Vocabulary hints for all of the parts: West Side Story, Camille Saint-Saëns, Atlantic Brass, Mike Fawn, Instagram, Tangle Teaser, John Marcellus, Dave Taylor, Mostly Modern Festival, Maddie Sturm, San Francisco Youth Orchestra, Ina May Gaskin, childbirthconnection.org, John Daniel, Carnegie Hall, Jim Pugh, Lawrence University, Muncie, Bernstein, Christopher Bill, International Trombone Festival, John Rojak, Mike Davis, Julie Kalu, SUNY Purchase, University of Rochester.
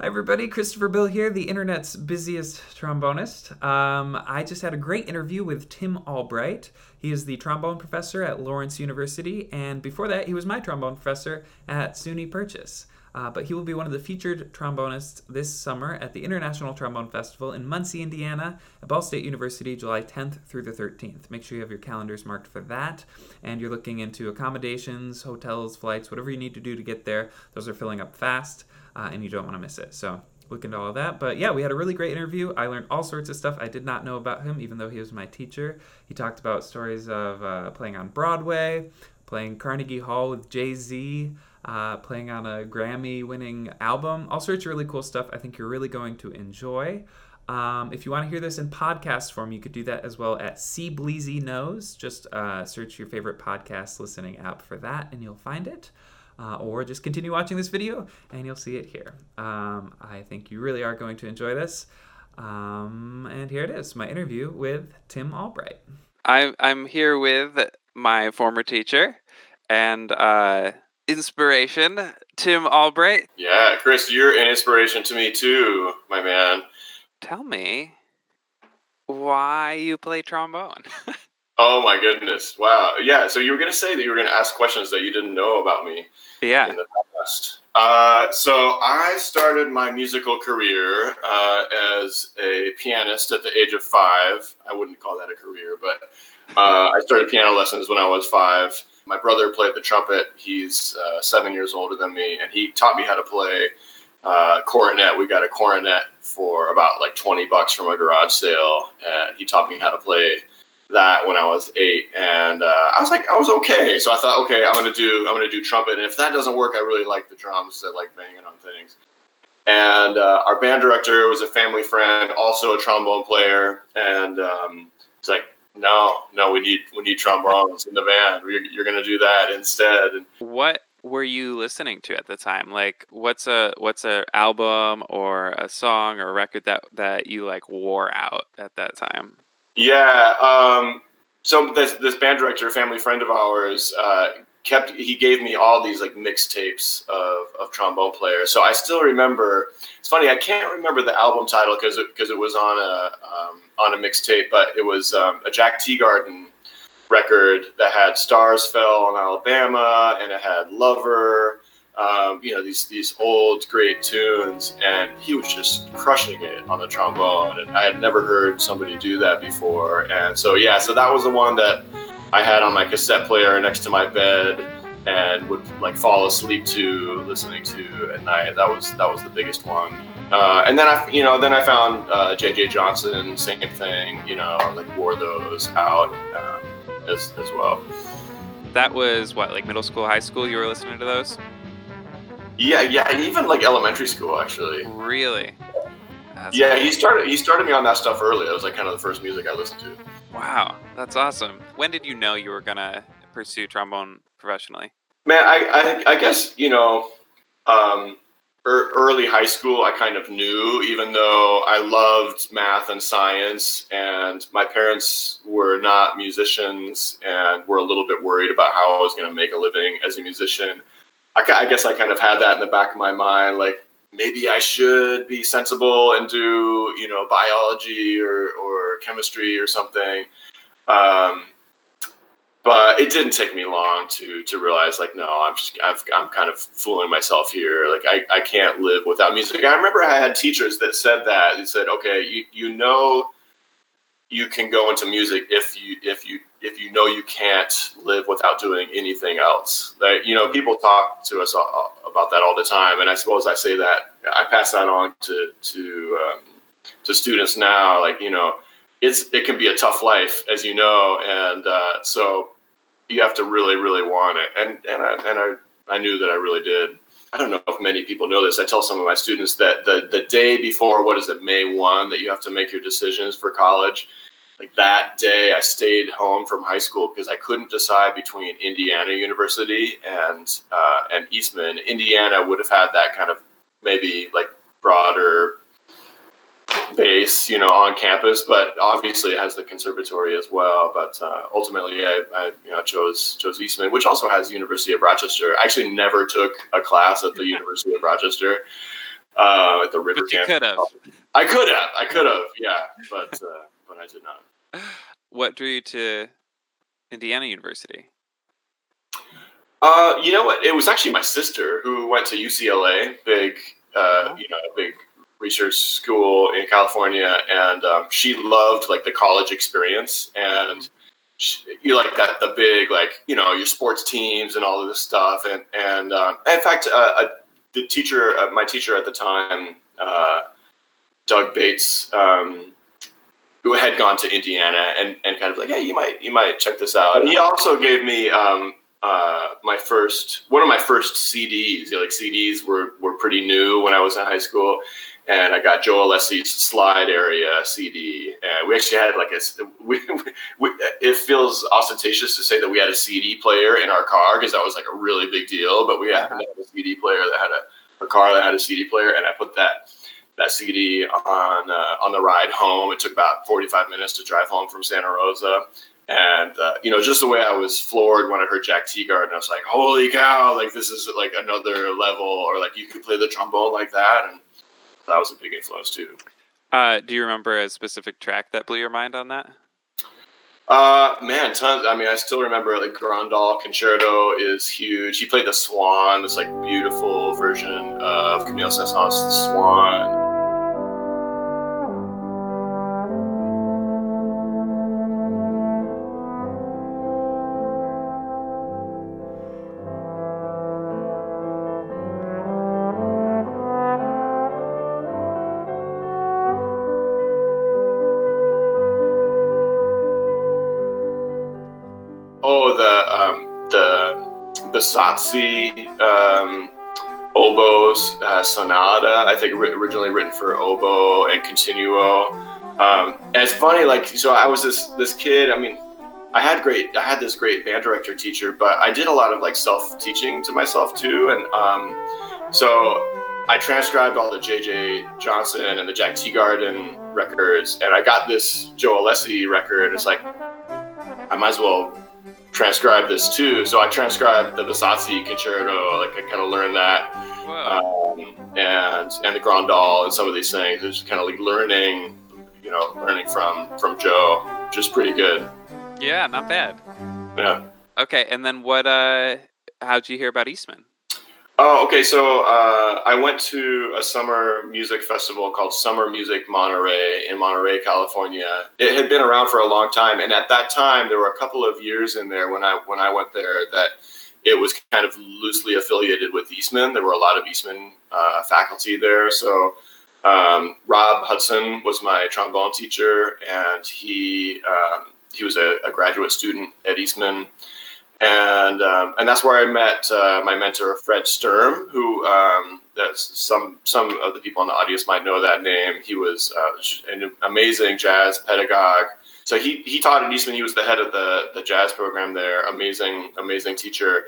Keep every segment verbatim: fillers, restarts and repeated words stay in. Hi everybody, Christopher Bill here, the internet's busiest trombonist. Um, I just had a great interview with Tim Albright. He is the trombone professor at Lawrence University, and before that he was my trombone professor at SUNY Purchase. Uh, but he will be one of the featured trombonists this summer at the International Trombone Festival in Muncie, Indiana, at Ball State University, July tenth through the thirteenth. Make sure you have your calendars marked for that, and you're looking into accommodations, hotels, flights, whatever you need to do to get there. Those are filling up fast. Uh, and you don't want to miss it. So look into all of that. But yeah, we had a really great interview. I learned all sorts of stuff I did not know about him, even though he was my teacher. He talked about stories of uh, playing on Broadway, playing Carnegie Hall with Jay-Z, uh, playing on a Grammy-winning album, all sorts of really cool stuff I think you're really going to enjoy. Um, if you want to hear this in podcast form, you could do that as well at C-Bleazy Knows. Just uh, search your favorite podcast listening app for that, and you'll find it. Uh, or just continue watching this video, and you'll see it here. Um, I think you really are going to enjoy this. Um, and here it is, my interview with Tim Albright. I'm, I'm here with my former teacher and uh, inspiration, Tim Albright. Yeah, Chris, you're an inspiration to me too, my man. Tell me why you play trombone. Oh my goodness! Wow. Yeah. So you were gonna say that you were gonna ask questions that you didn't know about me. Yeah. In the past. Uh, so I started my musical career uh, as a pianist at the age of five. I wouldn't call that a career, but uh, I started piano lessons when I was five. My brother played the trumpet. He's uh, seven years older than me, and he taught me how to play uh, cornet. We got a cornet for about like twenty bucks from a garage sale, and he taught me how to play that when I was eight, and uh, I was like, I was okay. So I thought, okay, I'm gonna do, I'm gonna do trumpet, and if that doesn't work, I really like the drums. I like banging on things. And uh, our band director was a family friend, also a trombone player, and um, it's like, no, no, we need, we need trombones in the band. You're, you're gonna do that instead. What were you listening to at the time? Like, what's a, what's a album or a song or a record that that you like wore out at that time? Yeah, um, so this this band director, family friend of ours, uh, kept he gave me all these like mixtapes of, of trombone players. So I still remember. It's funny, I can't remember the album title because because it, it was on a um, on a mixtape, but it was um, a Jack Teagarden record that had "Stars Fell on Alabama" and it had "Lover." Um, you know, these these old great tunes, and he was just crushing it on the trombone, and I had never heard somebody do that before. And so yeah, so that was the one that I had on my cassette player next to my bed and would like fall asleep to listening to at night. That was that was the biggest one. Uh, and then I you know then I found uh, J J Johnson, same thing. You know, like wore those out uh, as as well. That was what, like middle school, high school. You were listening to those. Yeah, yeah, and even like elementary school, actually. Really? That's yeah, crazy. he started he started me on that stuff early. That was like kind of the first music I listened to. Wow, that's awesome. When did you know you were gonna pursue trombone professionally? Man, I I, I guess you know, um, er, early high school I kind of knew, even though I loved math and science, and my parents were not musicians and were a little bit worried about how I was gonna make a living as a musician. I guess I kind of had that in the back of my mind, like maybe I should be sensible and do, you know, biology or, or chemistry or something. Um, but it didn't take me long to to realize, like, no, I'm just I've, I'm kind of fooling myself here. Like I, I can't live without music. I remember I had teachers that said that. They said, okay, you you know, you can go into music if you if you. if you know you can't live without doing anything else. That, you know, people talk to us all, about that all the time. And I suppose I say that, I pass that on to, to, um, to students now, like, you know, it's, it can be a tough life, as you know. And, uh, so you have to really, really want it. And, and I, and I, I knew that I really did. I don't know if many people know this. I tell some of my students that the, the day before, what is it, May first, that you have to make your decisions for college. Like that day, I stayed home from high school because I couldn't decide between Indiana University and uh, and Eastman. Indiana would have had that kind of maybe like broader base, you know, on campus, but obviously it has the conservatory as well. But uh, ultimately, I, I you know chose chose Eastman, which also has University of Rochester. I actually never took a class at the University of Rochester. uh, at the River but Camp. You could have. I could have. I could have. Yeah, but uh, but I did not. What drew you to Indiana University? Uh, you know what? It was actually my sister who went to U C L A, big, uh, oh. you know, big research school in California, and um, she loved like the college experience, and mm-hmm. she, you like that the big like you know your sports teams and all of this stuff, and and um, in fact, uh, I, the teacher, uh, my teacher at the time, uh, Doug Bates, um, who had gone to Indiana, and and kind of like, hey, you might you might check this out. And he also gave me. Um, Uh, my first, one of my first C Ds, you know, like C Ds were, were pretty new when I was in high school, and I got Joe Alessi's Slide Area C D. And we actually had like a, we, we, it feels ostentatious to say that we had a C D player in our car, because that was like a really big deal, but we had a C D player that had a, a car that had a C D player, and I put that, that C D on, uh, on the ride home. It took about forty-five minutes to drive home from Santa Rosa. And, uh, you know, just the way I was floored when I heard Jack Teagarden, I was like, holy cow, like this is like another level, or like you could play the trombone like that. And that was a big influence too. Uh, do you remember a specific track that blew your mind on that? Uh, man, tons. I mean, I still remember like Grandal Concerto is huge. He played the Swan, this like beautiful version of Camille Saint-Saëns' The Swan. Satsi, um, oboes, uh, sonata, I think originally written for oboe and continuo. Um, and it's funny, like, so I was this, this kid, I mean, I had great, I had this great band director teacher, but I did a lot of like self-teaching to myself too. And, um, so I transcribed all the J J Johnson and the Jack Teagarden records. And I got this Joe Alessi record. It's like, I might as well transcribe this too. So I transcribed the Visazzi Concerto, like I kind of learned that. Wow. Um, and and the Grandal and some of these things. It's just kind of like learning, you know, learning from, from Joe, which is pretty good. Yeah, not bad. Yeah. Okay, and then what, uh, how'd you hear about Eastman? Oh, okay, so uh, I went to a summer music festival called Summer Music Monterey in Monterey, California. It had been around for a long time, and at that time, there were a couple of years in there when I when I went there that it was kind of loosely affiliated with Eastman. There were a lot of Eastman uh, faculty there. So um, Rob Hudson was my trombone teacher, and he um, he was a, a graduate student at Eastman. And um, and that's where I met uh, my mentor, Fred Sturm, who um, that's some some of the people in the audience might know that name. He was uh, an amazing jazz pedagogue. So he, he taught at Eastman. He was the head of the, the jazz program there. Amazing, amazing teacher.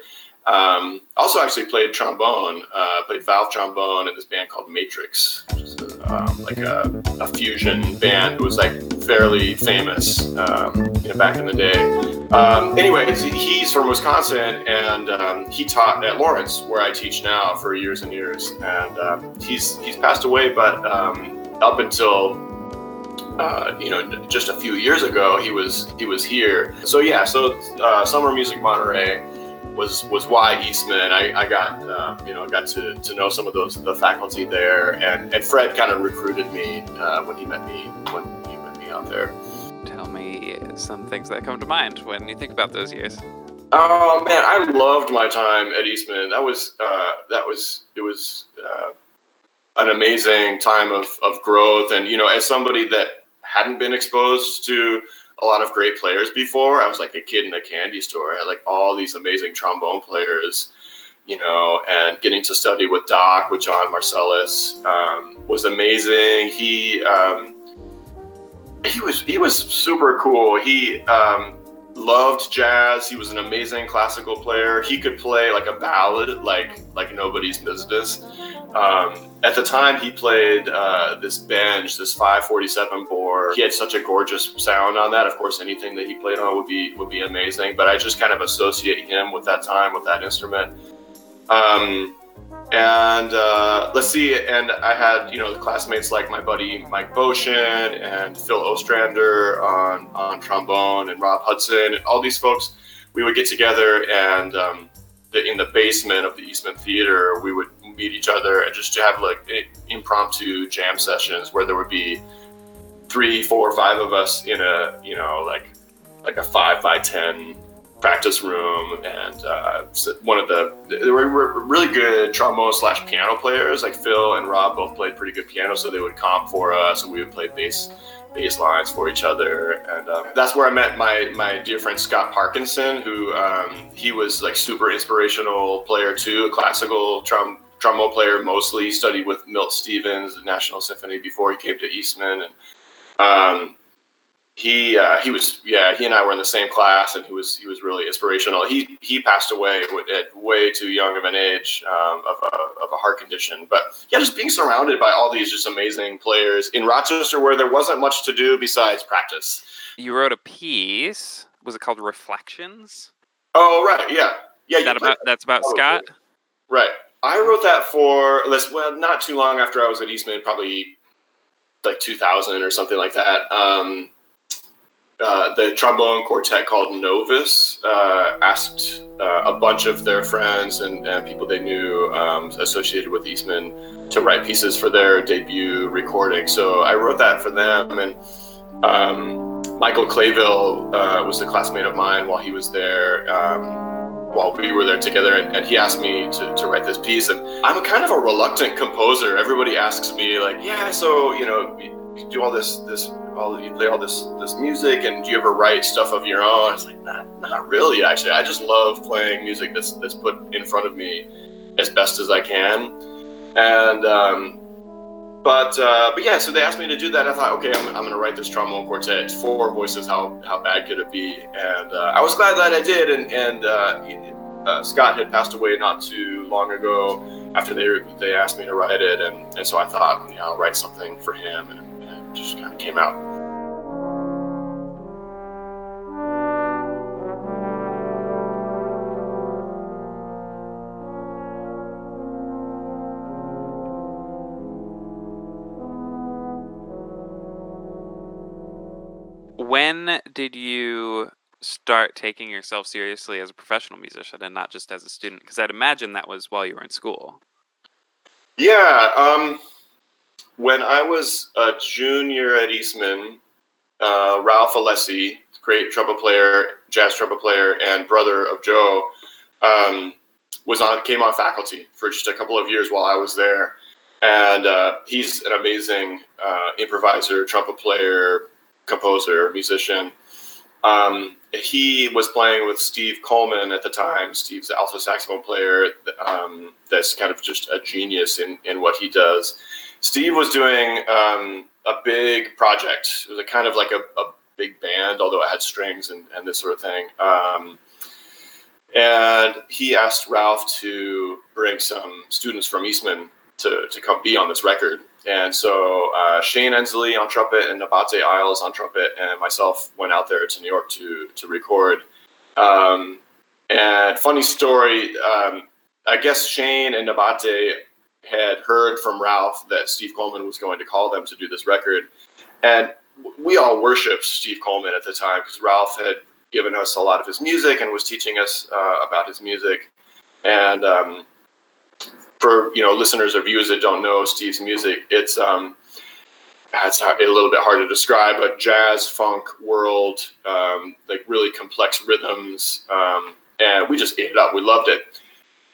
Um, also actually played trombone, uh, played valve trombone in this band called Matrix, which is a, um, like a, a fusion band who was like fairly famous um, you know, back in the day. Um, anyway, he's from Wisconsin, and um, he taught at Lawrence, where I teach now, for years and years. And um, he's he's passed away, but um, up until Uh, you know, just a few years ago, he was he was here. So yeah, so uh, Summer Music Monterey was was why Eastman. I, I got uh, you know got to, to know some of those the faculty there, and, and Fred kind of recruited me uh, when he met me when he met me out there. Tell me some things that come to mind when you think about those years. Oh man, I loved my time at Eastman. That was uh, that was it was uh, an amazing time of of growth, and you know, as somebody that hadn't been exposed to a lot of great players before. I was like a kid in a candy store. I had like all these amazing trombone players, you know, and getting to study with Doc, with John Marcellus, um, was amazing. He, um, he was, he was super cool. He, um, loved jazz. He was an amazing classical player. He could play like a ballad, like, like nobody's business. Um, at the time he played, uh, this bench, this five forty-seven bore. He had such a gorgeous sound on that. Of course, anything that he played on would be, would be amazing, but I just kind of associate him with that time, with that instrument. Um, And uh, let's see, and I had, you know, classmates like my buddy Mike Boschen and Phil Ostrander on, on trombone, and Rob Hudson, and all these folks. We would get together, and um, the, in the basement of the Eastman Theater, we would meet each other and just to have like impromptu jam sessions where there would be three, four, five of us in a, you know, like like a five by ten practice room. And uh, one of the, they were really good trombone slash piano players. Like Phil and Rob both played pretty good piano, so they would comp for us, and we would play bass bass lines for each other. And um, that's where I met my my dear friend Scott Parkinson, who um, he was like super inspirational player too, a classical trom trombone player mostly, studied with Milt Stevens, the National Symphony, before he came to Eastman. And um, He uh, he was yeah he and I were in the same class, and he was he was really inspirational. He he passed away at way too young of an age um, of a of a heart condition. But yeah, just being surrounded by all these just amazing players in Rochester, where there wasn't much to do besides practice. You wrote a piece. Was it called Reflections? Oh right, yeah, yeah. Is that about that. that's about oh, Scott. Right, I wrote that for well not too long after I was at Eastman, probably like two thousand or something like that. Um, Uh, the trombone quartet called Novus uh, asked uh, a bunch of their friends and, and people they knew um, associated with Eastman to write pieces for their debut recording. So I wrote that for them, and um, Michael Clayville uh, was a classmate of mine while he was there, um, while we were there together, and, and he asked me to, to write this piece. And I'm kind of a reluctant composer. Everybody asks me like, yeah, so, you know, you do all this, this, all you play all this, this music, and do you ever write stuff of your own? I was like, not, not really, actually. I just love playing music that's, that's put in front of me as best as I can. And, um, but, uh, but yeah, so they asked me to do that. I thought, okay, I'm, I'm going to write this trombone quartet, four voices. How, how bad could it be? And, uh, I was glad that I did. And, and, uh, Uh, Scott had passed away not too long ago after they they asked me to write it, and, and so I thought, you know, I'll write something for him, and, and it just kind of came out. When did you start taking yourself seriously as a professional musician and not just as a student? Because I'd imagine that was while you were in school. Yeah. Um, when I was a junior at Eastman, uh, Ralph Alessi, great trumpet player, jazz trumpet player, and brother of Joe, um, was on came on faculty for just a couple of years while I was there. And uh, he's an amazing uh, improviser, trumpet player, composer, musician. Um, he was playing with Steve Coleman at the time. Steve's the alto saxophone player, um, that's kind of just a genius in, in what he does. Steve was doing um, a big project. It was a kind of like a, a big band, although it had strings and, and this sort of thing. Um, and he asked Ralph to bring some students from Eastman to, to come be on this record. And so uh, Shane Ensley on trumpet and Nabate Isles on trumpet and myself went out there to New York to to record. Um, and funny story, um, I guess Shane and Nabate had heard from Ralph that Steve Coleman was going to call them to do this record. And we all worshipped Steve Coleman at the time because Ralph had given us a lot of his music and was teaching us uh, about his music. And um, for, you know, listeners or viewers that don't know Steve's music, it's um, it's a little bit hard to describe, but jazz, funk, world, um, like really complex rhythms, um, and we just ate it up. We loved it.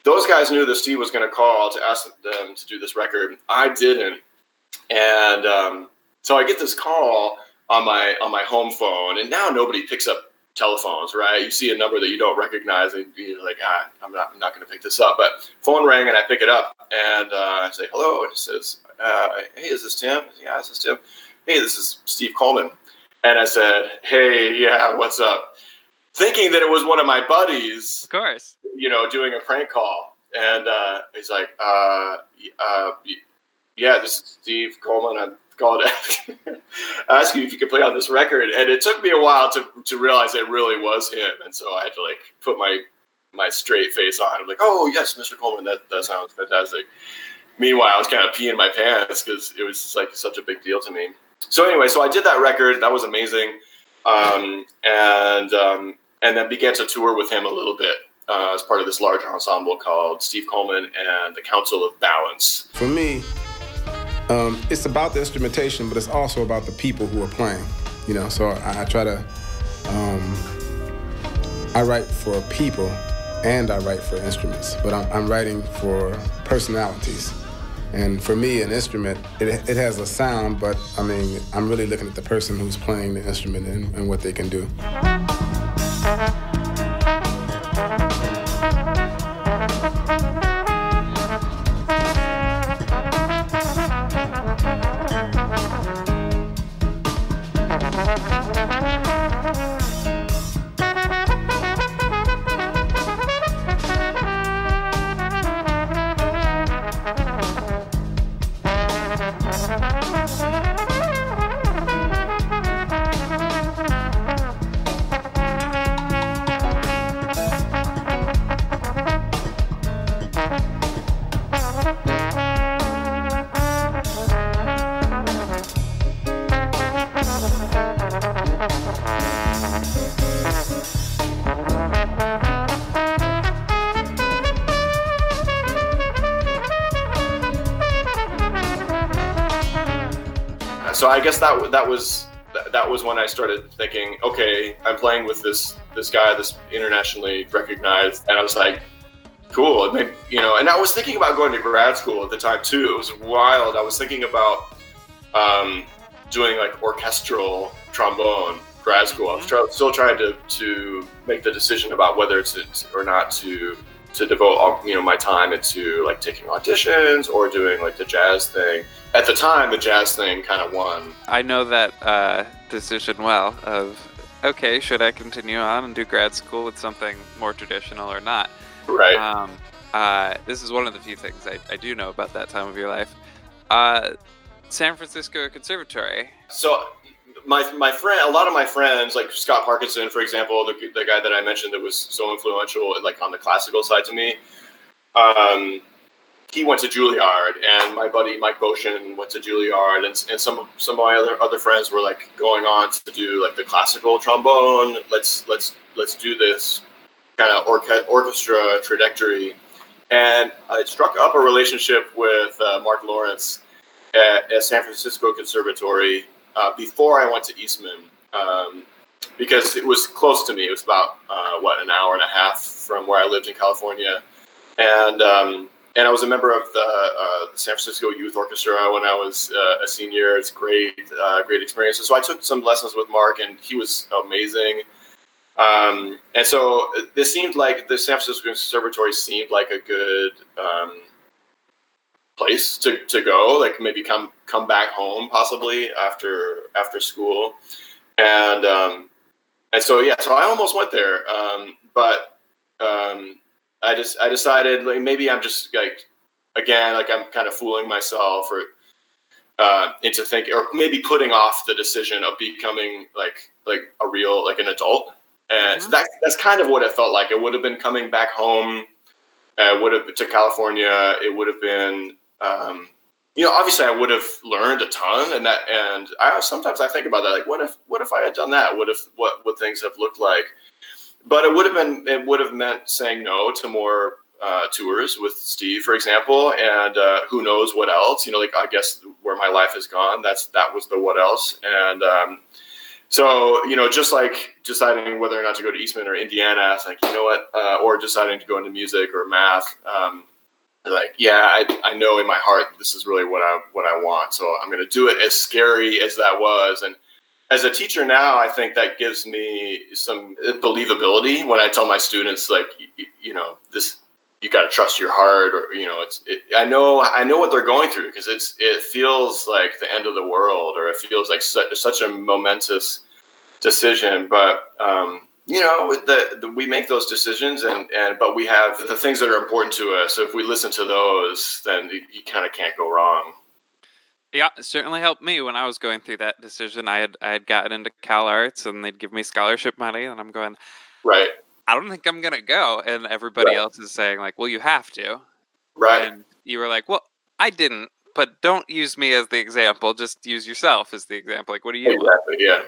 Those guys knew that Steve was going to call to ask them to do this record. I didn't, and um, so I get this call on my on my home phone, and now nobody picks up telephones, right? You see a number that you don't recognize, and you're like, ah, I'm not, I'm not going to pick this up. But phone rang, and I pick it up, and uh, I say, hello, and it says, uh, hey, is this Tim? Yeah, this is Tim. Hey, this is Steve Coleman. And I said, hey, yeah, what's up? Thinking that it was one of my buddies, of course, you know, doing a prank call. And uh, he's like, uh, uh, yeah, this is Steve Coleman. I'm called to ask you if you could play on this record. And it took me a while to to realize it really was him. And so I had to like put my my straight face on. I'm like, oh, yes, Mister Coleman, that, that sounds fantastic. Meanwhile, I was kind of peeing my pants because it was just like such a big deal to me. So anyway, so I did that record. That was amazing. Um, and um, and then began to tour with him a little bit uh, as part of this larger ensemble called Steve Coleman and the Council of Balance. For me, um, it's about the instrumentation, but it's also about the people who are playing. You know, so I, I try to, um, I write for people and I write for instruments, but I'm, I'm writing for personalities. And for me, an instrument, it, it has a sound, but I mean, I'm really looking at the person who's playing the instrument and, and what they can do. So I guess that that was that was when I started thinking, okay, I'm playing with this this guy, this internationally recognized, and I was like, cool, maybe, you know. And I was thinking about going to grad school at the time too. It was wild. I was thinking about um, doing like orchestral trombone grad school. I was try, still trying to to make the decision about whether to or not to to devote all, you know, my time into like taking auditions or doing like the jazz thing. At the time, the jazz thing kind of won. I know that uh, decision well of, okay, should I continue on and do grad school with something more traditional or not? Right. Um, uh, this is one of the few things I, I do know about that time of your life. Uh, San Francisco Conservatory. So my my friend, a lot of my friends, like Scott Parkinson, for example, the, the guy that I mentioned that was so influential like on the classical side to me, um, he went to Juilliard, and my buddy Mike Boschen went to Juilliard, and, and some some of my other, other friends were like going on to do like the classical trombone. Let's let's let's do this kind of orca- orchestra trajectory, and I struck up a relationship with uh, Mark Lawrence at, at San Francisco Conservatory uh, before I went to Eastman, um, because it was close to me. It was about uh, what an hour and a half from where I lived in California, and. Um, And I was a member of the, uh, the San Francisco Youth Orchestra when I was uh, a senior. It's great, uh, great experience. And so I took some lessons with Mark, and he was amazing. Um, and so this seemed like the San Francisco Conservatory seemed like a good um, place to, to go, like maybe come come back home possibly after after school. And um, and so yeah, so I almost went there, um, but. Um, I just I decided like maybe I'm just like again like I'm kind of fooling myself or uh, into thinking or maybe putting off the decision of becoming like like a real like an adult, and mm-hmm. so that that's kind of what it felt like. It would have been coming back home, uh, would have to California. It would have been um, you know obviously I would have learned a ton, and that and I sometimes I think about that like what if what if I had done that? What if what would things have looked like? But it would have been, it would have meant saying no to more uh, tours with Steve, for example, and uh, who knows what else, you know, like I guess where my life has gone, that's, that was the what else. And um, so, you know, just like deciding whether or not to go to Eastman or Indiana, it's like, you know what, uh, or deciding to go into music or math, um, like, yeah, I, I know in my heart, this is really what I, what I want. So I'm going to do it, as scary as that was. And as a teacher now, I think that gives me some believability when I tell my students, like, you, you know, this, you got to trust your heart, or, you know, it's, it, I know, I know what they're going through because it's, it feels like the end of the world, or it feels like such, such a momentous decision. But, um, you know, the, the, we make those decisions and, and, but we have the things that are important to us. So if we listen to those, then you, you kind of can't go wrong. Yeah, it certainly helped me when I was going through that decision. I had I had gotten into Cal Arts, and they'd give me scholarship money, and I'm going, right. I don't think I'm going to go. And everybody right. else is saying, like, well, you have to. Right. And you were like, well, I didn't, but don't use me as the example. Just use yourself as the example. Like, what do you Exactly, yeah.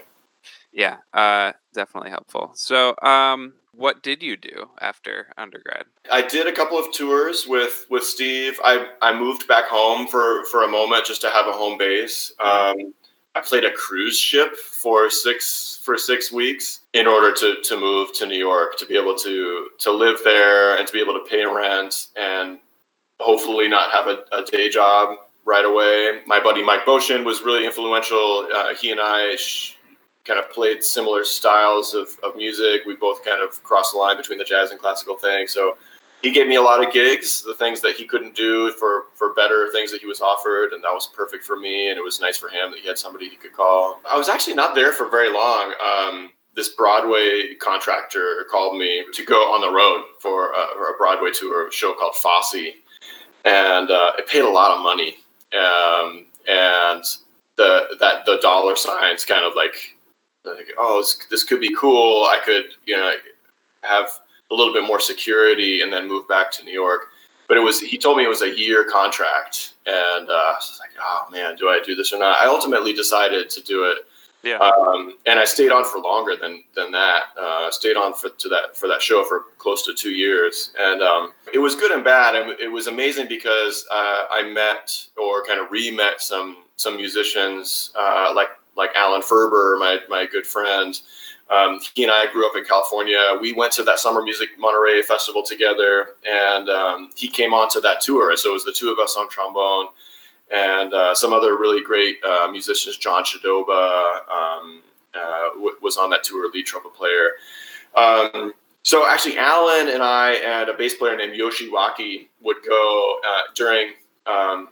Yeah, uh, definitely helpful. So, um, what did you do after undergrad? I did a couple of tours with, with Steve. I, I moved back home for, for a moment just to have a home base. Mm-hmm. Um, I played a cruise ship for six for six weeks in order to, to move to New York, to be able to to live there and to be able to pay rent and hopefully not have a, a day job right away. My buddy Mike Boschen was really influential. Uh, he and I sh- kind of played similar styles of, of music. We both kind of crossed the line between the jazz and classical thing. So he gave me a lot of gigs, the things that he couldn't do for, for better things that he was offered. And that was perfect for me. And it was nice for him that he had somebody he could call. I was actually not there for very long. Um, this Broadway contractor called me to go on the road for a, for a Broadway tour, a show called Fosse. And uh, it paid a lot of money. Um, and the that the dollar signs kind of like, like oh, this, this could be cool. I could, you know, have a little bit more security and then move back to New York. But it was, he told me it was a year contract. And uh, I was like, oh man, do I do this or not? I ultimately decided to do it. Yeah. Um, and I stayed on for longer than, than that. Uh, I stayed on for, to that, for that show for close to two years. And um, it was good and bad. And it was amazing because uh, I met or kind of re-met some, some musicians uh, like, like Alan Ferber, my, my good friend. Um, he and I grew up in California. We went to that Summer Music Monterey Festival together, and um, he came on to that tour. So it was the two of us on trombone and uh, some other really great uh, musicians. John Shadoba um, uh, w- was on that tour, lead trumpet player. Um, so actually, Alan and I and a bass player named Yoshi Waki would go uh, during um,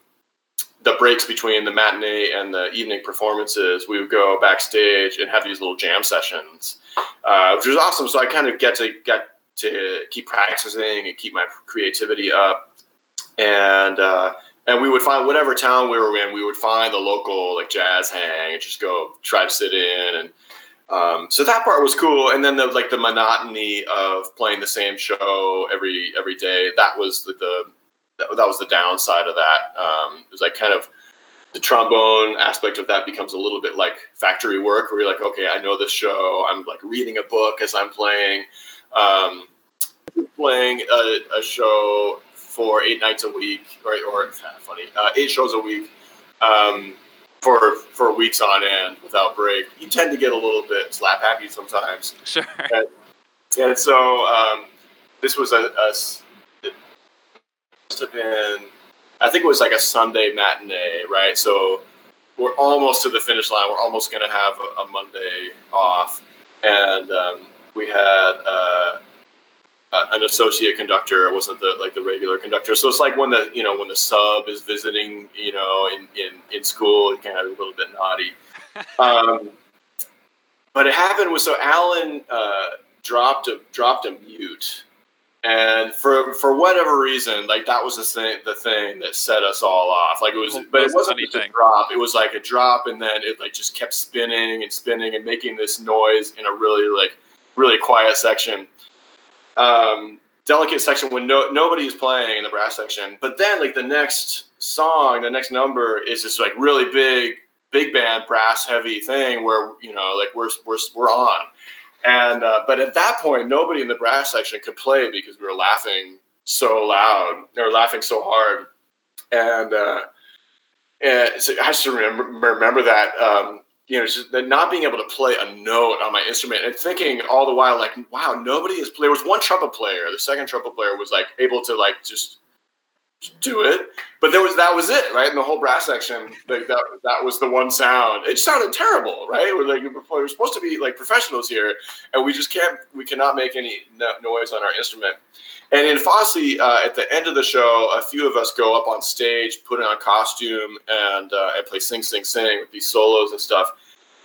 the breaks between the matinee and the evening performances. We would go backstage and have these little jam sessions, uh, which was awesome. So I kind of get to get to keep practicing and keep my creativity up. And, uh, and we would find whatever town we were in, we would find the local like jazz hang and just go try to sit in. And, um, so that part was cool. And then the, like the monotony of playing the same show every, every day, that was the, the that was the downside of that. Um, it was like kind of the trombone aspect of that becomes a little bit like factory work where you're like, okay, I know this show. I'm like reading a book as I'm playing, um, playing a, a show for eight nights a week, or, or it's kind of funny, uh, eight shows a week um, for for weeks on end without break. You tend to get a little bit slap happy sometimes. Sure. And, and so um, this was a, a have been, I think it was like a Sunday matinee, right? So we're almost to the finish line. We're almost going to have a, a Monday off. And um, we had uh, a, an associate conductor. It wasn't the, like the regular conductor. So it's like when the, you know, when the sub is visiting, you know, in, in, in school, it kind of a little bit naughty. Um, but it happened was, so Alan uh, dropped, a, dropped a mute. And for for whatever reason, like that was the thing, the thing that set us all off. Like it was, well, but it wasn't just a drop. It was like a drop, and then it like just kept spinning and spinning and making this noise in a really like really quiet section, um, delicate section when no nobody is playing in the brass section. But then like the next song, the next number is this like really big big band brass heavy thing where you know like we're we're we're on. And, uh, but at that point, nobody in the brass section could play because we were laughing so loud or laughing so hard. And, uh, and so I just remember, remember that, um, you know, just that not being able to play a note on my instrument and thinking all the while, like, wow, nobody is playing. There was one trumpet player. The second trumpet player was like able to like, just do it. But there was, that was it, right? And the whole brass section, like that, that was the one sound. It sounded terrible, right? We're like, we're supposed to be like professionals here, and we just can't, we cannot make any noise on our instrument. And in Fosse, uh, at the end of the show, a few of us go up on stage, put on costume, and uh, and play Sing, Sing, Sing with these solos and stuff.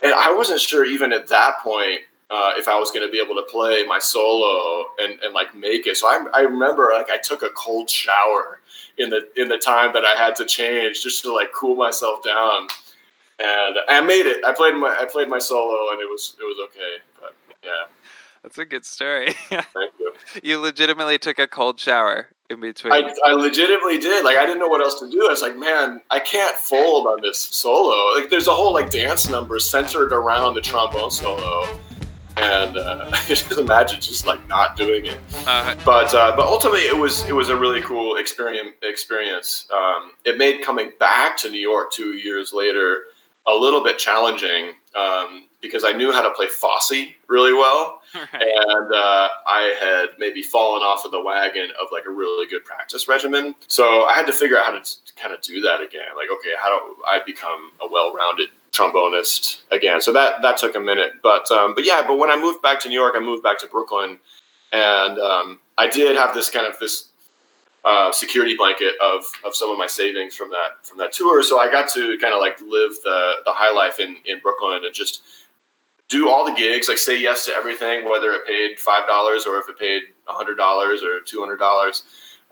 And I wasn't sure even at that point uh, if I was going to be able to play my solo and, and like make it. So I, I remember like I took a cold shower in the in the time that I had to change just to like cool myself down, and I made it. I played my I played my solo, and it was it was okay. But yeah, That's a good story. Thank you. You legitimately took a cold shower in between. I, I legitimately did. Like, I didn't know what else to do. I was like, man, I can't fold on this solo. Like, there's a whole, like, dance number centered around the trombone solo. And uh, just imagine just, like, not doing it. Uh, but uh, but ultimately, it was it was a really cool experience. Experience. Um, it made coming back to New York two years later a little bit challenging, um, because I knew how to play Fosse really well. Right. And uh, I had maybe fallen off of the wagon of like a really good practice regimen. So I had to figure out how to t- kind of do that again. Like, okay, how do I become a well-rounded trombonist again? So that, that took a minute, but, um, but yeah, but when I moved back to New York, I moved back to Brooklyn, and um, I did have this kind of this uh, security blanket of, of some of my savings from that, from that tour. So I got to kind of like live the, the high life in, in Brooklyn and just do all the gigs, like say yes to everything, whether it paid five dollars or if it paid one hundred dollars or two hundred dollars,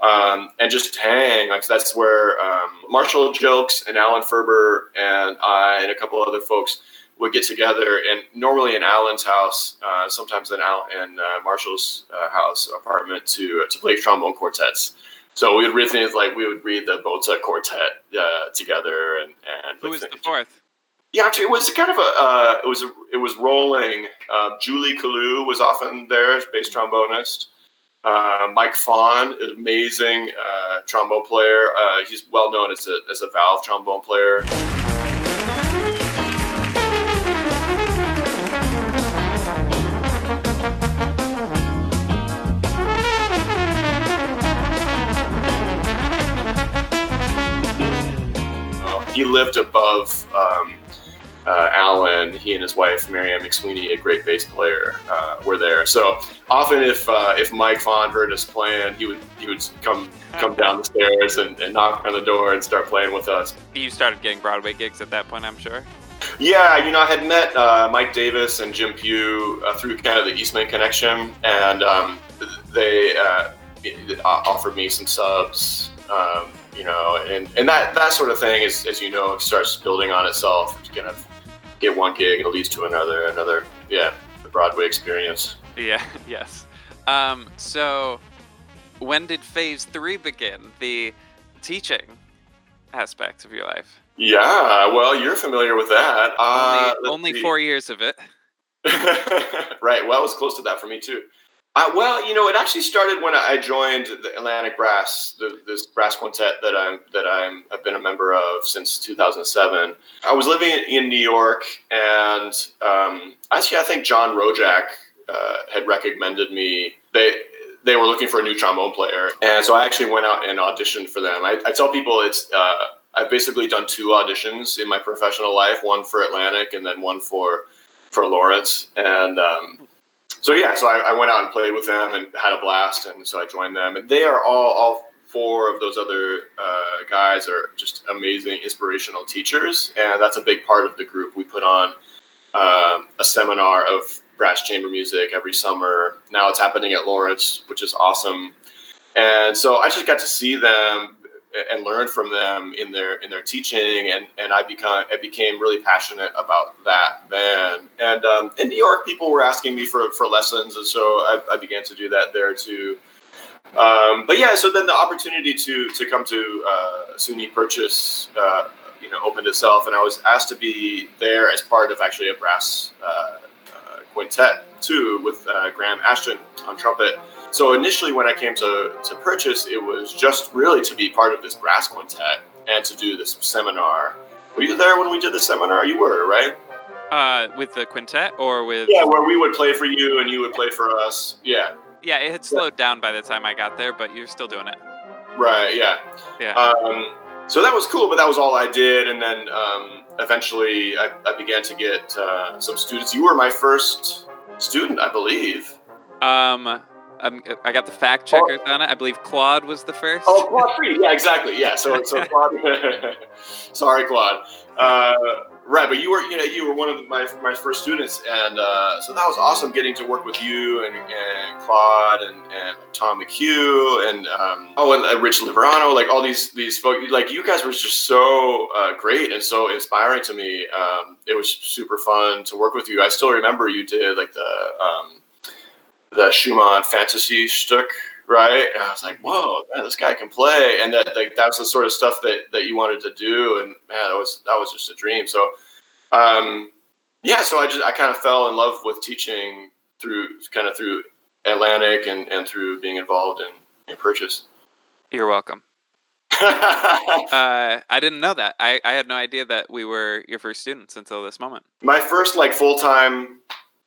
um, and just hang. Like, that's where um, Marshall Jilks and Alan Ferber and I and a couple other folks would get together, and normally in Alan's house, uh, sometimes in, Al- in uh, Marshall's uh, house apartment to to play trombone quartets. So we would read things like we would read the Bozza quartet uh, together, and, and who was the fourth? Yeah, actually, it was kind of a uh, it was a, it was rolling. Uh, Julie Kalu was often there, bass trombonist. Uh, Mike Fawn, an amazing uh, trombone player. Uh, he's well known as a as a valve trombone player. Uh, he lived above. Um, Uh, Alan, he and his wife Miriam McSweeney, a great bass player, uh, were there. So often, if uh, if Mike Fawn heard us playing, he would he would come come down the stairs and, and knock on the door and start playing with us. You started getting Broadway gigs at that point, I'm sure. Yeah, you know, I had met uh, Mike Davis and Jim Pugh uh, through kind of the Eastman connection, and um, they uh, offered me some subs. Um, you know, and, and that, that sort of thing is, as you know, it starts building on itself. It's kind of get one gig, it leads to another, another, yeah, the Broadway experience. Yeah, yes. Um, so when did phase three begin, the teaching aspects of your life? Yeah, well, you're familiar with that. Uh, only only four years of it. Right, well, it was close to that for me, too. Uh, well, you know, it actually started when I joined the Atlantic Brass, the, this brass quintet that I'm that I'm I've been a member of since two thousand seven. I was living in New York, and um, actually, I think John Rojak uh, had recommended me. They they were looking for a new trombone player, and so I actually went out and auditioned for them. I, I tell people it's uh, I've basically done two auditions in my professional life, one for Atlantic and then one for for Lawrence, and. Um, So yeah, so I, I went out and played with them and had a blast, and so I joined them. And they are all, all four of those other uh, guys are just amazing, inspirational teachers, and that's a big part of the group. We put on um, a seminar of brass chamber music every summer. Now it's happening at Lawrence, which is awesome. And so I just got to see them and learn from them in their in their teaching, and, and I become I became really passionate about that then. And um, in New York, people were asking me for, for lessons, and so I, I began to do that there too. Um, but yeah, so then the opportunity to to come to uh, SUNY Purchase, uh, you know, opened itself, and I was asked to be there as part of actually a brass uh, uh, quintet too, with uh, Graham Ashton on trumpet. So initially when I came to, to Purchase, it was just really to be part of this brass quintet and to do this seminar. Were you there when we did the seminar? You were, right? Uh, with the quintet or with... Yeah, where we would play for you and you would play for us. Yeah. Yeah, it had slowed yeah. down by the time I got there, but you're still doing it. Right, yeah. Yeah. Um, so that was cool, but that was all I did. And then um, eventually I, I began to get uh, some students. You were my first student, I believe. Um... Um, I got the fact checkers oh. on it. I believe Claude was the first. Oh, Claude Free. Yeah, exactly. Yeah. So, so Claude. Sorry, Claude. Uh, right, but you were, you know, you were one of the, my my first students, and uh, so that was awesome getting to work with you and, and Claude and, and Tom McHugh and um, oh, and uh, Rich Liverano. Like all these these folks, like you guys were just so uh, great and so inspiring to me. Um, it was super fun to work with you. I still remember you did like the. Um, the Schumann fantasy shtick, right? And I was like, whoa, man, this guy can play. And that like, that's the sort of stuff that, that you wanted to do. And man, that was, that was just a dream. So, um, yeah, so I just, I kind of fell in love with teaching through kind of through Atlantic and, and through being involved in, in Purchase. You're welcome. uh, I didn't know that. I, I had no idea that we were your first students until this moment. My first like full-time.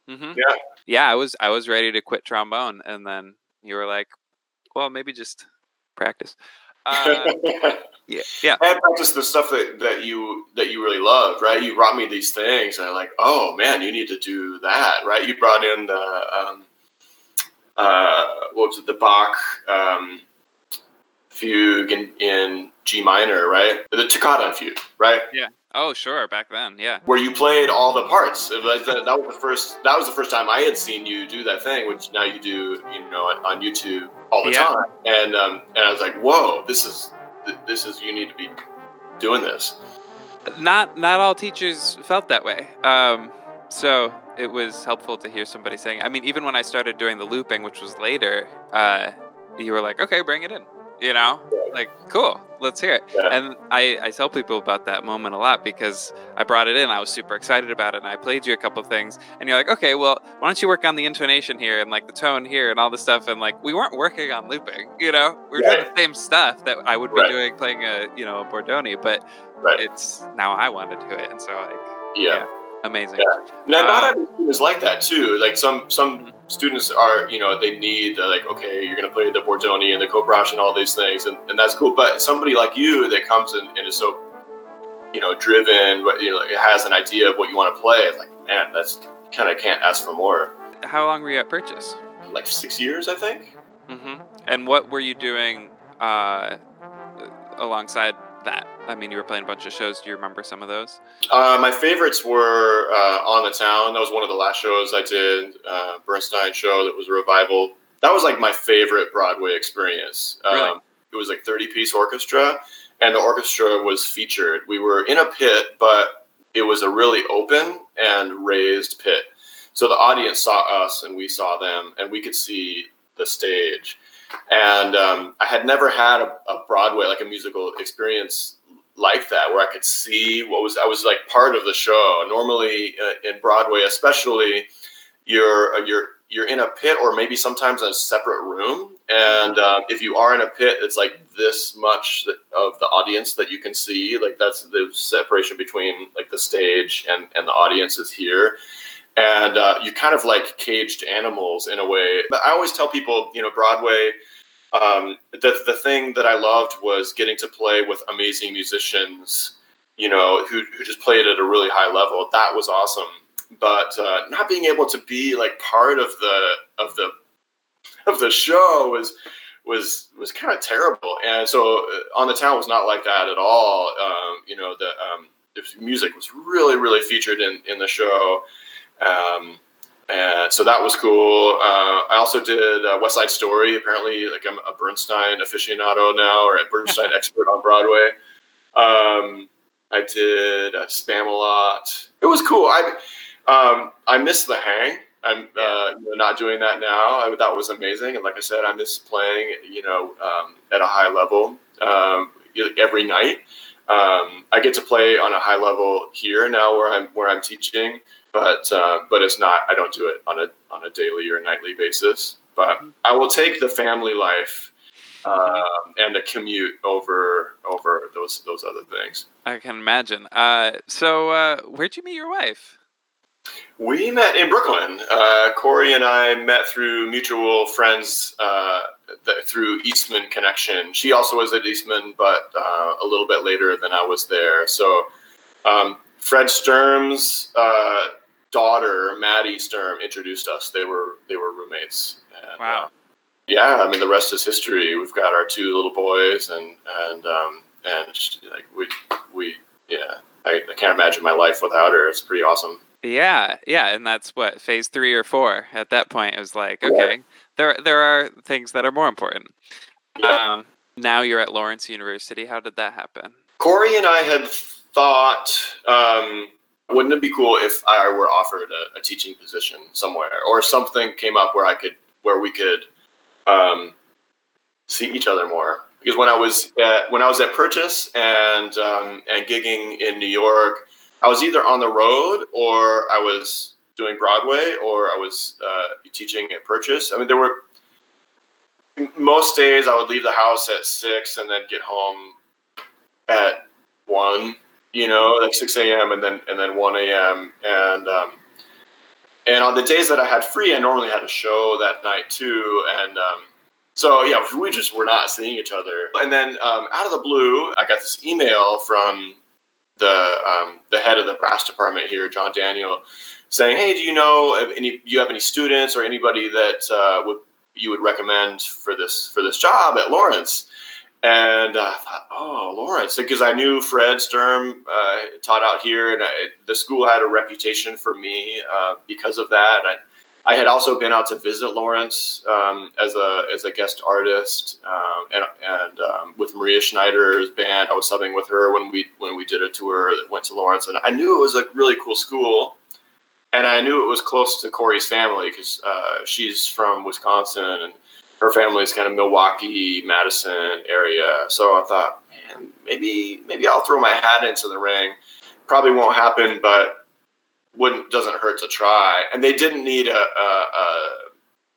Mm-hmm. Yeah. Yeah. I was, I was ready to quit trombone. And then you were like, well, maybe just practice. Uh, yeah. Yeah. And practice the stuff that, that you, that you really loved, right? You brought me these things and I'm like, oh man, you need to do that. Right. You brought in the, um, uh, what was it? The Bach, um, fugue in, in G minor, right? The Toccata fugue, right? Yeah. Oh, sure. Back then, yeah. Where you played all the parts. That was the first. That was the first time I had seen you do that thing, which now you do, you know, on YouTube all the yeah. time. And um, and I was like, whoa, this is this is you need to be doing this. Not not all teachers felt that way. Um, so it was helpful to hear somebody saying. I mean, even when I started doing the looping, which was later, uh, you were like, okay, bring it in. You know, like, cool, let's hear it. Yeah. And I, I tell people about that moment a lot because I brought it in. I was super excited about it. And I played you a couple of things. And you're like, okay, well, why don't you work on the intonation here and like the tone here and all this stuff. And like, we weren't working on looping, you know, we were right. doing the same stuff that I would be right. doing playing a, you know, a Bordoni, but right. it's now I want to do it. And so like, yeah, yeah amazing. Yeah. Now, um, not every student is like that too. Like some, some, mm-hmm. students are, you know, they need, like, okay, you're going to play the Bordoni and the Koprash and all these things, and, and that's cool. But somebody like you that comes in and is so, you know, driven, but, you know, has an idea of what you want to play, it's like, man, that's kind of can't ask for more. How long were you at Purchase? Like six years, I think. Mm-hmm. And what were you doing uh, alongside that? I mean, you were playing a bunch of shows. Do you remember some of those? Uh, my favorites were uh, On the Town. That was one of the last shows I did. Uh, Bernstein show that was a revival. That was like my favorite Broadway experience. Um, really? It was like thirty-piece orchestra, and the orchestra was featured. We were in a pit, but it was a really open and raised pit. So the audience saw us, and we saw them, and we could see the stage. And um, I had never had a, a Broadway, like a musical experience like that, where I could see what was, I was like part of the show. Normally uh, in Broadway, especially you're, you're, you're in a pit or maybe sometimes in a separate room. And um, if you are in a pit, it's like this much of the audience that you can see, like that's the separation between like the stage and, and the audience is here. And uh, you kind of like caged animals in a way. But I always tell people, you know, Broadway, Um, the, the thing that I loved was getting to play with amazing musicians, you know, who, who just played at a really high level. That was awesome. But, uh, not being able to be like part of the, of the, of the show was, was, was kind of terrible. And so uh, On the Town was not like that at all. Um, you know, the, um, the music was really, really featured in, in the show. Um, And so that was cool. Uh, I also did uh, West Side Story. Apparently, like I'm a Bernstein aficionado now, or a Bernstein expert on Broadway. Um, I did uh, Spam a lot. It was cool. I um, I miss the hang. I'm uh, you know, not doing that now. I, that was amazing. And like I said, I miss playing, you know, um, at a high level um, every night. Um, I get to play on a high level here now, where I'm where I'm teaching. But uh, but it's not. I don't do it on a on a daily or nightly basis. But I will take the family life um, and the commute over over those those other things. I can imagine. Uh, so uh, where'd you meet your wife? We met in Brooklyn. Uh, Corey and I met through mutual friends uh, th- through Eastman connection. She also was at Eastman, but uh, a little bit later than I was there. So um, Fred Sturm's uh, daughter, Maddie Sturm, introduced us. They were they were roommates. And, wow. Uh, yeah, I mean the rest is history. We've got our two little boys, and and um, and she, like we we yeah. I, I can't imagine my life without her. It's pretty awesome. Yeah, yeah, and that's what phase three or four. At that point, it was like, okay, yeah. there there are things that are more important. Yeah. Um, now you're at Lawrence University. How did that happen? Corey and I had thought, um, wouldn't it be cool if I were offered a, a teaching position somewhere, or something came up where I could where we could um, see each other more. Because when I was at, when I was at Purchase and um, and gigging in New York, I was either on the road or I was doing Broadway or I was uh, teaching at Purchase. I mean, there were most days I would leave the house at six and then get home at one, you know, like six a.m. and then and then one a.m. and um, and on the days that I had free, I normally had a show that night too, and. Um, So yeah, we just were not seeing each other. And then um, out of the blue, I got this email from the um, the head of the brass department here, John Daniel, saying, "Hey, do you know if any? Do you have any students or anybody that uh, would you would recommend for this for this job at Lawrence?" And uh, I thought, "Oh, Lawrence," because I knew Fred Sturm uh, taught out here, and I, the school had a reputation for me uh, because of that. I, I had also been out to visit Lawrence um, as a as a guest artist, um, and and um, with Maria Schneider's band. I was subbing with her when we when we did a tour that went to Lawrence, and I knew it was a really cool school, and I knew it was close to Corey's family because uh, she's from Wisconsin and her family's kind of Milwaukee, Madison area. So I thought, man, maybe maybe I'll throw my hat into the ring. Probably won't happen, but. Wouldn't doesn't hurt to try. And they didn't need a, a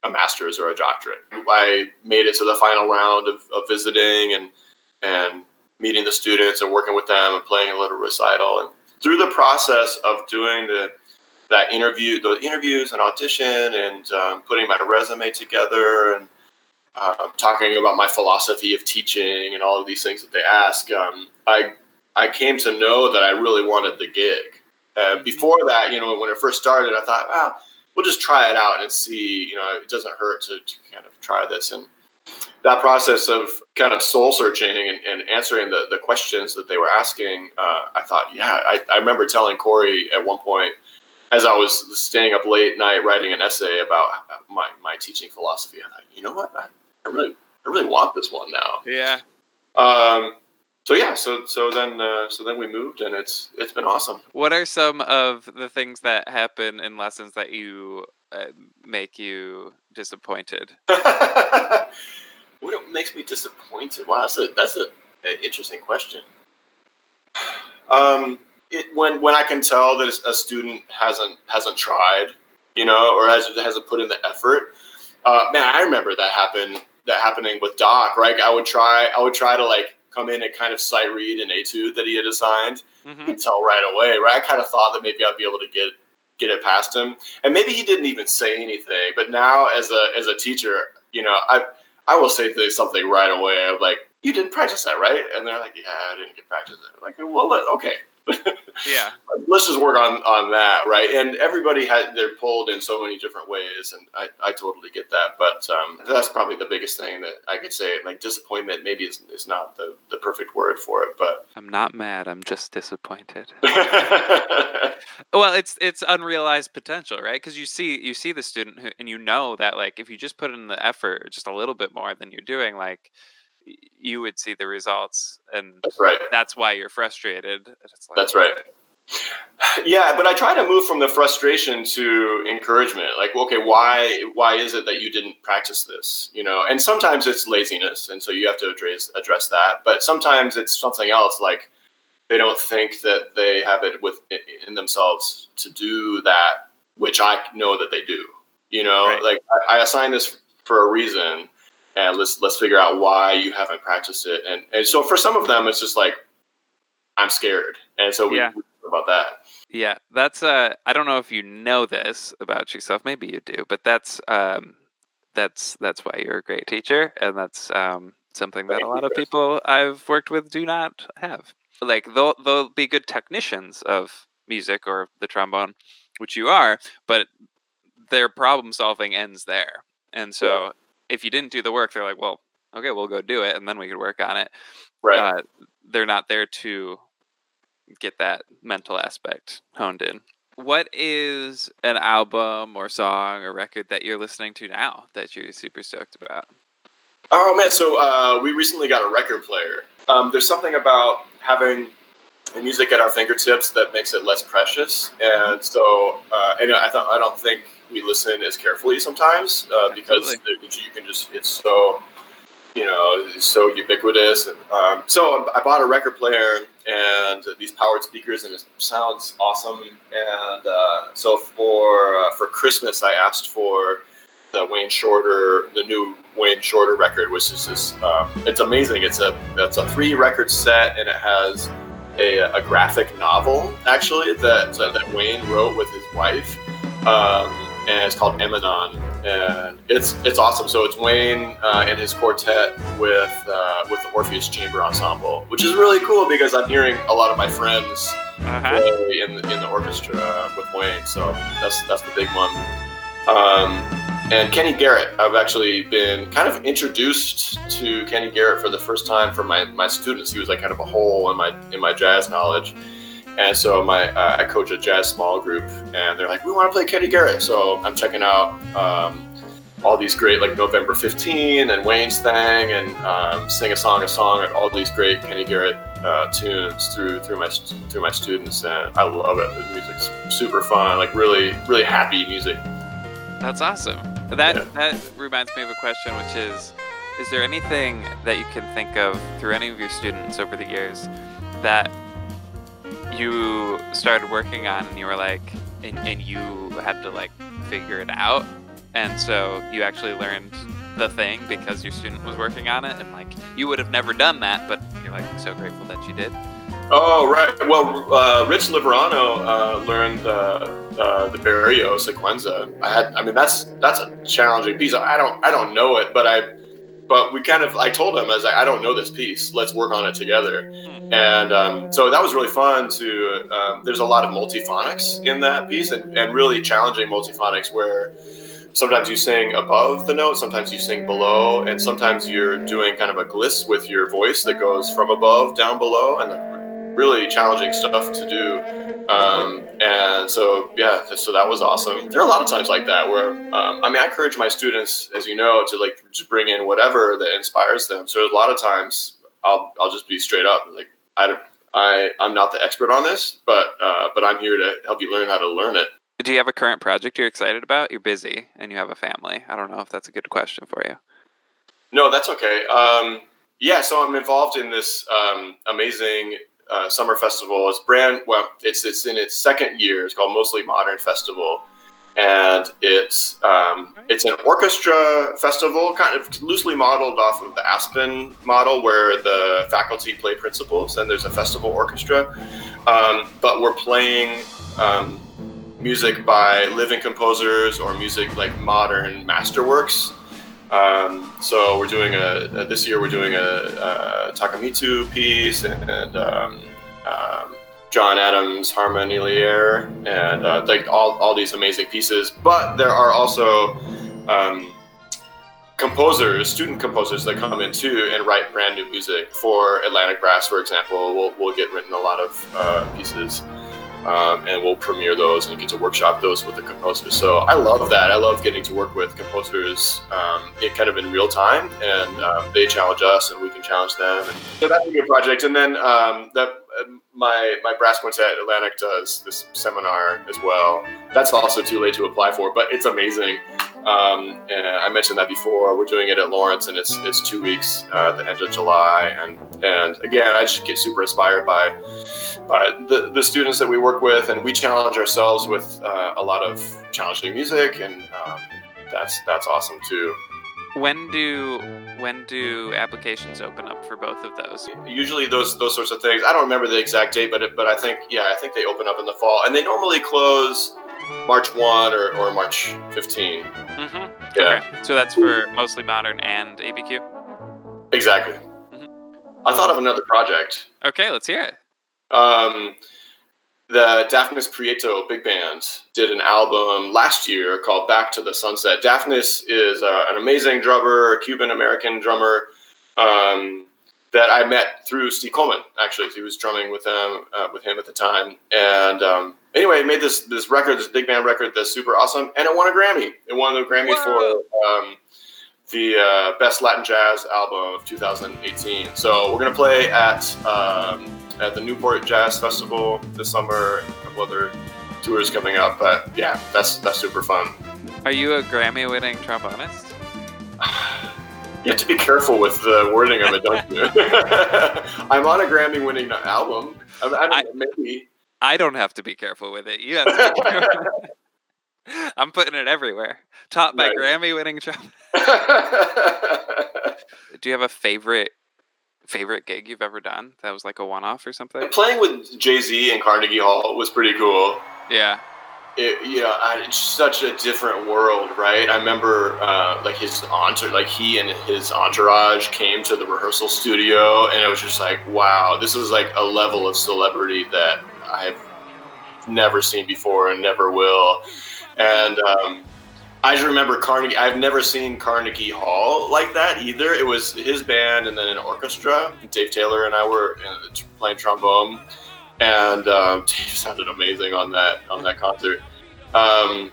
a master's or a doctorate. I made it to the final round of, of visiting and and meeting the students and working with them and playing a little recital. And through the process of doing the that interview, the interviews and audition, and um, putting my resume together and uh, talking about my philosophy of teaching and all of these things that they ask, um, I I came to know that I really wanted the gig. Uh, before that, you know, when it first started, I thought, well, we'll just try it out and see, you know, it doesn't hurt to, to kind of try this. And that process of kind of soul searching and, and answering the, the questions that they were asking, uh, I thought, yeah, I, I remember telling Corey at one point, as I was staying up late night writing an essay about my, my teaching philosophy, I thought, you know what, I, I really I really want this one now. Yeah. Um. So yeah, so so then uh, so then we moved, and it's it's been awesome. What are some of the things that happen and lessons that you uh, make you disappointed? What makes me disappointed? Wow, that's a that's a, a interesting question. Um, it, when when I can tell that a student hasn't hasn't tried, you know, or has hasn't put in the effort. Uh, man, I remember that happened that happening with Doc. Right, I would try I would try to like. come in and kind of sight read an etude that he had assigned, mm-hmm. and tell right away, right? I kind of thought that maybe I'd be able to get get it past him, and maybe he didn't even say anything. But now, as a as a teacher, you know, I I will say something right away. I'm like, "You didn't practice that, right?" And they're like, "Yeah, I didn't get practice it." I'm like, well, let, okay, yeah, let's just work on on that, right? And everybody had they're pulled in so many different ways, and I I totally get that. But um, that's probably the biggest thing that I could say. Like disappointment, maybe is is not the the perfect word for it, but I'm not mad. I'm just disappointed. Well, it's it's unrealized potential, right? Because you see you see the student who, and you know that like if you just put in the effort just a little bit more than you're doing, like. You would see the results, and that's, right. that's why you're frustrated. It's like, that's right. Yeah, but I try to move from the frustration to encouragement. Like, okay, why why is it that you didn't practice this? You know, and sometimes it's laziness, and so you have to address address that. But sometimes it's something else, like they don't think that they have it with in themselves to do that, which I know that they do. You know, right. Like I, I assign this for a reason. And let's let's figure out why you haven't practiced it. And and so for some of them, it's just like, I'm scared. And so we, yeah. we talk about that. Yeah, that's, uh, I don't know if you know this about yourself. Maybe you do. But that's um, that's that's why you're a great teacher. And that's um, something that a lot of people I've worked with do not have. Like, they'll, they'll be good technicians of music or the trombone, which you are. But their problem solving ends there. And so... Yeah. If you didn't do the work, they're like, well, okay, we'll go do it, and then we could work on it. Right. Uh, they're not there to get that mental aspect honed in. What is an album or song or record that you're listening to now that you're super stoked about? Oh, man, so uh, we recently got a record player. Um, there's something about having the music at our fingertips that makes it less precious, and so uh, and I, th- I don't think we listen as carefully sometimes uh, because you can just, it's so, you know, it's so ubiquitous. And, um, so I bought a record player and these powered speakers, and it sounds awesome. And uh, so for uh, for Christmas, I asked for the Wayne Shorter, the new Wayne Shorter record, which is just, um, it's amazing. It's a that's a three record set, and it has a, a graphic novel actually that that Wayne wrote with his wife. Um, and it's called Emanon, and it's it's awesome. So it's Wayne uh, and his quartet with uh, with the Orpheus Chamber Ensemble, which is really cool because I'm hearing a lot of my friends uh-huh. play in the, in the orchestra with Wayne. So that's that's the big one. Um, and Kenny Garrett, I've actually been kind of introduced to Kenny Garrett for the first time from my, my students. He was like kind of a hole in my in my jazz knowledge. And so my uh, I coach a jazz small group, and they're like, we want to play Kenny Garrett. So I'm checking out um, all these great, like November fifteen and Wayne's Thing, and um, Sing a Song, a Song, and all these great Kenny Garrett uh, tunes through through my through my students, and I love it. The music's super fun, like really really happy music. That's awesome. That yeah. that reminds me of a question, which is, is there anything that you can think of through any of your students over the years that you started working on and you were like, and, and you had to like figure it out, and so you actually learned the thing because your student was working on it, and like you would have never done that, but you're like so grateful that you did? Oh, right. Well, uh, Rich Liverano uh, learned uh, uh, the Barrio Sequenza. I had, I mean, that's that's a challenging piece. I don't I don't know it, but I but we kind of I told him I was like, I don't know this piece. Let's work on it together. And um, so that was really fun to, um, there's a lot of multiphonics in that piece, and, and really challenging multiphonics where sometimes you sing above the note, sometimes you sing below, and sometimes you're doing kind of a gliss with your voice that goes from above down below, and really challenging stuff to do. Um, and so, yeah, so that was awesome. There are a lot of times like that where, um, I mean, I encourage my students, as you know, to like to bring in whatever that inspires them. So a lot of times I'll, I'll just be straight up like, I, I, I'm not the expert on this, but uh, but I'm here to help you learn how to learn it. Do you have a current project you're excited about? You're busy and you have a family. I don't know if that's a good question for you. No, that's okay. Um, yeah, so I'm involved in this um, amazing uh, summer festival. It's brand well. It's it's in its second year. It's called Mostly Modern Festival, and it's um, it's an orchestra festival, kind of loosely modeled off of the Aspen model, where the faculty play principals and there's a festival orchestra. Um, but we're playing um, music by living composers or music like modern masterworks. Um, so we're doing a, a this year we're doing a, a Takamitsu piece and. and um, um, John Adams, Harmon Elier, and uh, like all, all these amazing pieces. But there are also um, composers, student composers that come in too and write brand new music. For Atlantic Brass, for example, we'll, we'll get written a lot of uh, pieces um, and we'll premiere those and get to workshop those with the composers. So I love that. I love getting to work with composers um, in, kind of in real time, and um, they challenge us and we can challenge them. And so that's a good project. And then um, that, My my brass quintet Atlantic does this seminar as well. That's also too late to apply for, but it's amazing. Um, and I mentioned that before. We're doing it at Lawrence, and it's it's two weeks uh, at the end of July. And and again, I just get super inspired by by the, the students that we work with, and we challenge ourselves with uh, a lot of challenging music, and um, that's that's awesome too. When do when do applications open up for both of those? Usually those those sorts of things. I don't remember the exact date, but it, but I think yeah, I think they open up in the fall, and they normally close March first or, or March fifteenth. Mm-hmm. Yeah. Okay. So that's for Mostly Modern and A B Q. Exactly. Mm-hmm. I thought of another project. Okay, let's hear it. Um, the Daphnis Prieto Big Band did an album last year called Back to the Sunset. Daphnis is uh, an amazing drummer, a Cuban-American drummer um, that I met through Steve Coleman, actually. He was drumming with them, uh, with him at the time. And um, anyway, he made this this record, this big band record that's super awesome, and it won a Grammy. It won the Grammy Whoa. for um, the uh, Best Latin Jazz Album of two thousand eighteen. So we're going to play at... Um, at the Newport Jazz Festival this summer, and a couple other tours coming up, but yeah, that's that's super fun. Are you a Grammy-winning trombonist? You have to be careful with the wording of it, don't you? I'm on a Grammy-winning album. I, I don't I, know, maybe. I don't have to be careful with it. You have to be careful. I'm putting it everywhere. Taught by right. Grammy-winning trombonist. Do you have a favorite favorite gig you've ever done that was like a one-off or something? Playing with Jay-Z in Carnegie Hall was pretty cool. Yeah. It, you know, it's such a different world, right? I remember uh, like his entourage, like he and his entourage came to the rehearsal studio, and it was just like, wow, this was like a level of celebrity that I've never seen before and never will. And um, I just remember Carnegie, I've never seen Carnegie Hall like that either. It was his band and then an orchestra. Dave Taylor and I were playing trombone. And um, Dave sounded amazing on that on that concert, um,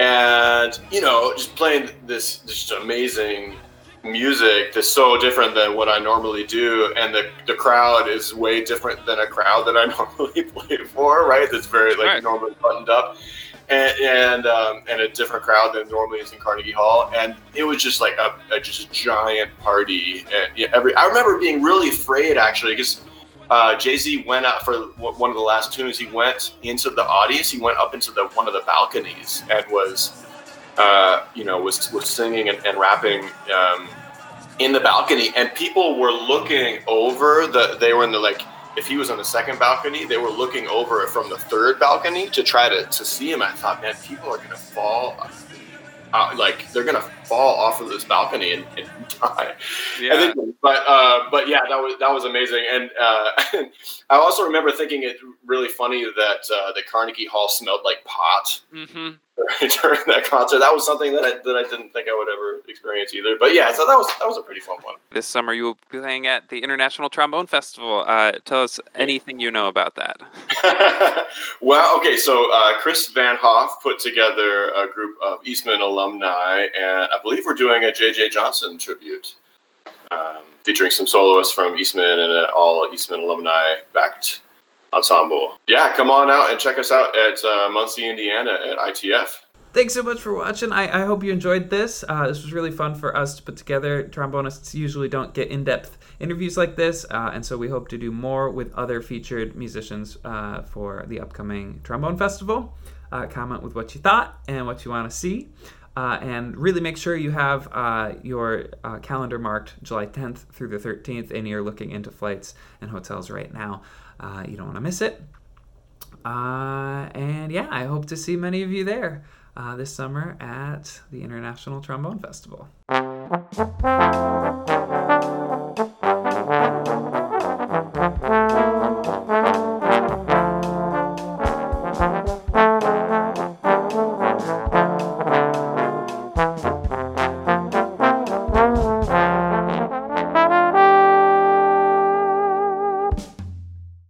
and you know, just playing this just amazing music that's so different than what I normally do, and the the crowd is way different than a crowd that I normally play for, right? That's very like right. normally buttoned up, and and, um, and a different crowd than normally is in Carnegie Hall, and it was just like a, a just a giant party, and yeah, every I remember being really afraid actually because. Uh, Jay-Z went out for one of the last tunes. He went into the audience. He went up into the one of the balconies and was, uh, you know, was was singing and, and rapping um, in the balcony. And people were looking over. The they were in the like. If he was on the second balcony, they were looking over from the third balcony to try to to see him. I thought, man, people are gonna fall. Uh, like they're gonna fall off of this balcony and, and die. Yeah. And then, but uh, but yeah, that was that was amazing. And uh, I also remember thinking it really funny that uh, the Carnegie Hall smelled like pot mm-hmm. during that concert. That was something that I, that I didn't think I would ever experience either. But yeah, so that was that was a pretty fun one. This summer you were playing at the International Trombone Festival. Uh, tell us anything you know about that. Well, okay, so uh, Chris Van Hoff put together a group of Eastman alumni, and I believe we're doing a J J Johnson tribute, um, featuring some soloists from Eastman and an all Eastman alumni backed ensemble. Yeah, come on out and check us out at uh, Muncie, Indiana at I T F. Thanks so much for watching. I, I hope you enjoyed this. Uh, this was really fun for us to put together. Trombonists usually don't get in-depth interviews like this, uh, and so we hope to do more with other featured musicians uh, for the upcoming Trombone Festival. Uh, comment with what you thought and what you want to see. Uh, and really make sure you have uh, your uh, calendar marked July tenth through the thirteenth, and you're looking into flights and hotels right now. Uh, you don't want to miss it. Uh, and yeah, I hope to see many of you there uh, this summer at the International Trombone Festival.